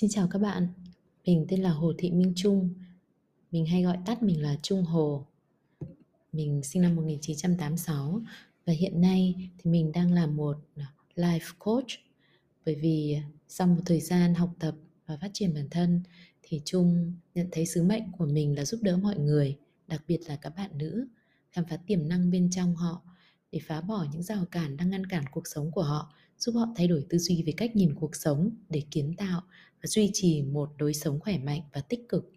Xin chào các bạn, mình tên là Hồ Thị Minh Trung. Mình hay gọi tắt mình là Trung Hồ. Mình sinh năm 1986 và hiện nay thì mình đang là một life coach. Bởi vì sau một thời gian học tập và phát triển bản thân thì Trung nhận thấy sứ mệnh của mình là giúp đỡ mọi người, đặc biệt là các bạn nữ, khám phá tiềm năng bên trong họ để phá bỏ những rào cản đang ngăn cản cuộc sống của họ, giúp họ thay đổi tư duy về cách nhìn cuộc sống để kiến tạo và duy trì một lối sống khỏe mạnh và tích cực,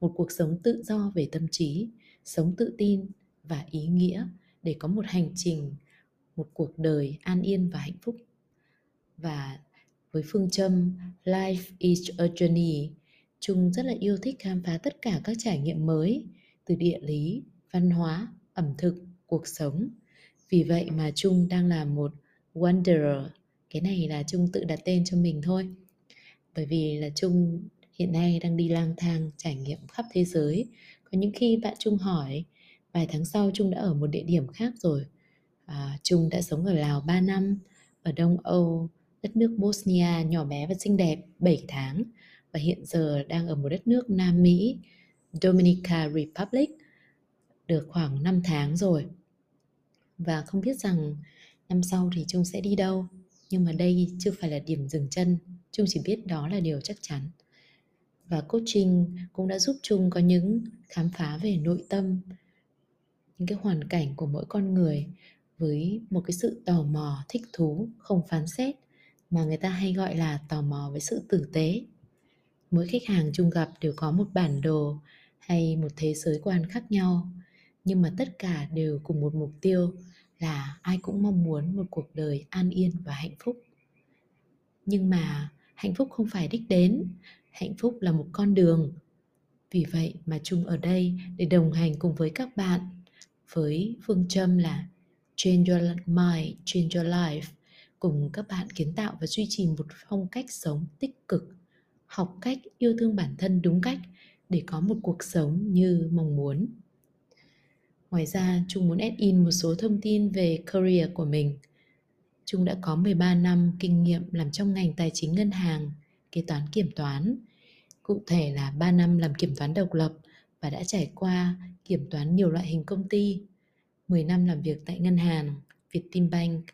một cuộc sống tự do về tâm trí, sống tự tin và ý nghĩa để có một hành trình, một cuộc đời an yên và hạnh phúc. Và với phương châm Life is a Journey, Trung rất là yêu thích khám phá tất cả các trải nghiệm mới từ địa lý, văn hóa, ẩm thực, cuộc sống. Vì vậy mà Trung đang là một Wanderer. Cái này là Trung tự đặt tên cho mình thôi. Bởi vì là Trung hiện nay đang đi lang thang trải nghiệm khắp thế giới. Có những khi bạn Trung hỏi vài tháng sau Trung đã ở một địa điểm khác rồi. Trung đã sống ở Lào 3 năm, ở Đông Âu, đất nước Bosnia nhỏ bé và xinh đẹp 7 tháng. Và hiện giờ đang ở một đất nước Nam Mỹ, Dominica Republic, được khoảng 5 tháng rồi. Và không biết rằng năm sau thì Trung sẽ đi đâu. Nhưng mà đây chưa phải là điểm dừng chân, Trung chỉ biết đó là điều chắc chắn. Và coaching cũng đã giúp Trung có những khám phá về nội tâm, những cái hoàn cảnh của mỗi con người, với một cái sự tò mò, thích thú, không phán xét, mà người ta hay gọi là tò mò với sự tử tế. Mỗi khách hàng Trung gặp đều có một bản đồ hay một thế giới quan khác nhau, nhưng mà tất cả đều cùng một mục tiêu là ai cũng mong muốn một cuộc đời an yên và hạnh phúc. Nhưng mà hạnh phúc không phải đích đến, hạnh phúc là một con đường. Vì vậy mà Trung ở đây để đồng hành cùng với các bạn với phương châm là Change your mind, change your life, cùng các bạn kiến tạo và duy trì một phong cách sống tích cực, học cách yêu thương bản thân đúng cách để có một cuộc sống như mong muốn. Ngoài ra, Trung muốn add in một số thông tin về career của mình. Trung đã có 13 năm kinh nghiệm làm trong ngành tài chính ngân hàng, kế toán kiểm toán. Cụ thể là 3 năm làm kiểm toán độc lập và đã trải qua kiểm toán nhiều loại hình công ty. 10 năm làm việc tại ngân hàng Vietinbank,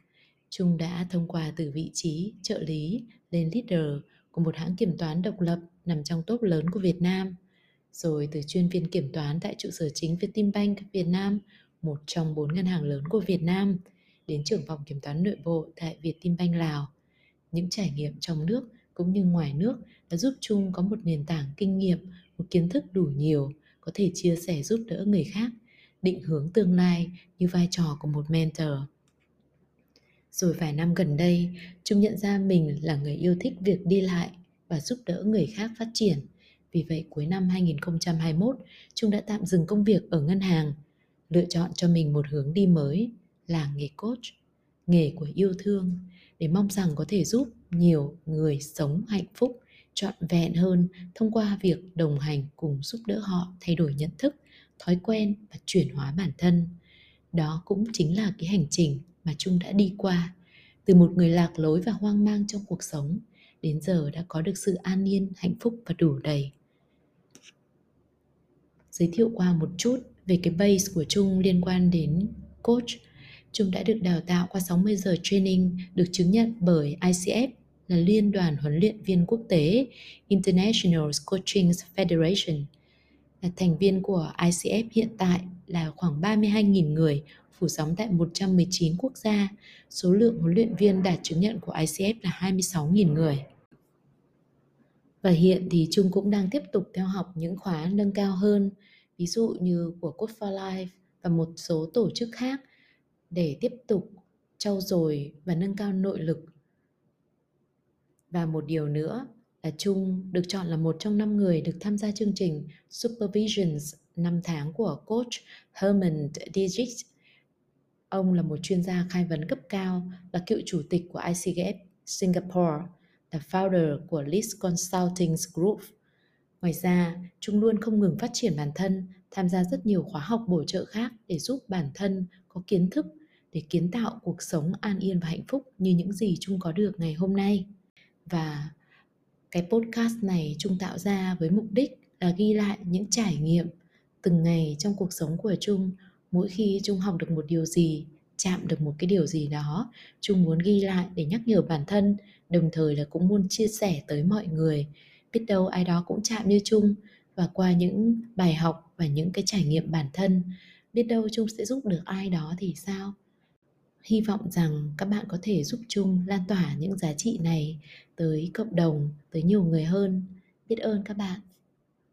Trung đã thông qua từ vị trí trợ lý lên leader của một hãng kiểm toán độc lập nằm trong top lớn của Việt Nam. Rồi từ chuyên viên kiểm toán tại trụ sở chính Vietinbank Việt Nam, một trong 4 ngân hàng lớn của Việt Nam, đến trưởng phòng kiểm toán nội bộ tại Vietinbank Lào. Những trải nghiệm trong nước cũng như ngoài nước đã giúp Trung có một nền tảng kinh nghiệm, một kiến thức đủ nhiều, có thể chia sẻ giúp đỡ người khác, định hướng tương lai như vai trò của một mentor. Rồi vài năm gần đây, Trung nhận ra mình là người yêu thích việc đi lại và giúp đỡ người khác phát triển. Vì vậy, cuối năm 2021, Trung đã tạm dừng công việc ở ngân hàng, lựa chọn cho mình một hướng đi mới là nghề coach, nghề của yêu thương, để mong rằng có thể giúp nhiều người sống hạnh phúc, trọn vẹn hơn thông qua việc đồng hành cùng giúp đỡ họ thay đổi nhận thức, thói quen và chuyển hóa bản thân. Đó cũng chính là cái hành trình mà Trung đã đi qua, từ một người lạc lối và hoang mang trong cuộc sống, đến giờ đã có được sự an yên, hạnh phúc và đủ đầy. Giới thiệu qua một chút về cái base của Trung liên quan đến coach. Trung đã được đào tạo qua 60 giờ training, được chứng nhận bởi ICGF là Liên đoàn Huấn luyện viên quốc tế International Coaching Federation. Là thành viên của ICGF hiện tại là khoảng 32.000 người, phủ sóng tại 119 quốc gia. Số lượng huấn luyện viên đạt chứng nhận của ICGF là 26.000 người. Và hiện thì Trung cũng đang tiếp tục theo học những khóa nâng cao hơn, ví dụ như của Coach for Life và một số tổ chức khác, để tiếp tục trau dồi và nâng cao nội lực. Và một điều nữa là Trung được chọn là một trong 5 người được tham gia chương trình Supervisions 5 tháng của coach Herman Dijic. Ông là một chuyên gia khai vấn cấp cao, là cựu chủ tịch của ICGF Singapore, là founder của Leeds Consulting Group. Ngoài ra, Trung luôn không ngừng phát triển bản thân, tham gia rất nhiều khóa học bổ trợ khác để giúp bản thân có kiến thức để kiến tạo cuộc sống an yên và hạnh phúc như những gì Trung có được ngày hôm nay. Và Cái podcast này Trung tạo ra với mục đích là ghi lại những trải nghiệm từng ngày trong cuộc sống của Trung. Mỗi khi Trung học được một điều gì, chạm được một cái điều gì đó, Trung muốn ghi lại để nhắc nhở bản thân, đồng thời là cũng muốn chia sẻ tới mọi người. Biết đâu ai đó cũng chạm như Trung, và qua những bài học và những cái trải nghiệm bản thân, biết đâu Trung sẽ giúp được ai đó thì sao? Hy vọng rằng các bạn có thể giúp Trung lan tỏa những giá trị này tới cộng đồng, tới nhiều người hơn. Biết ơn các bạn.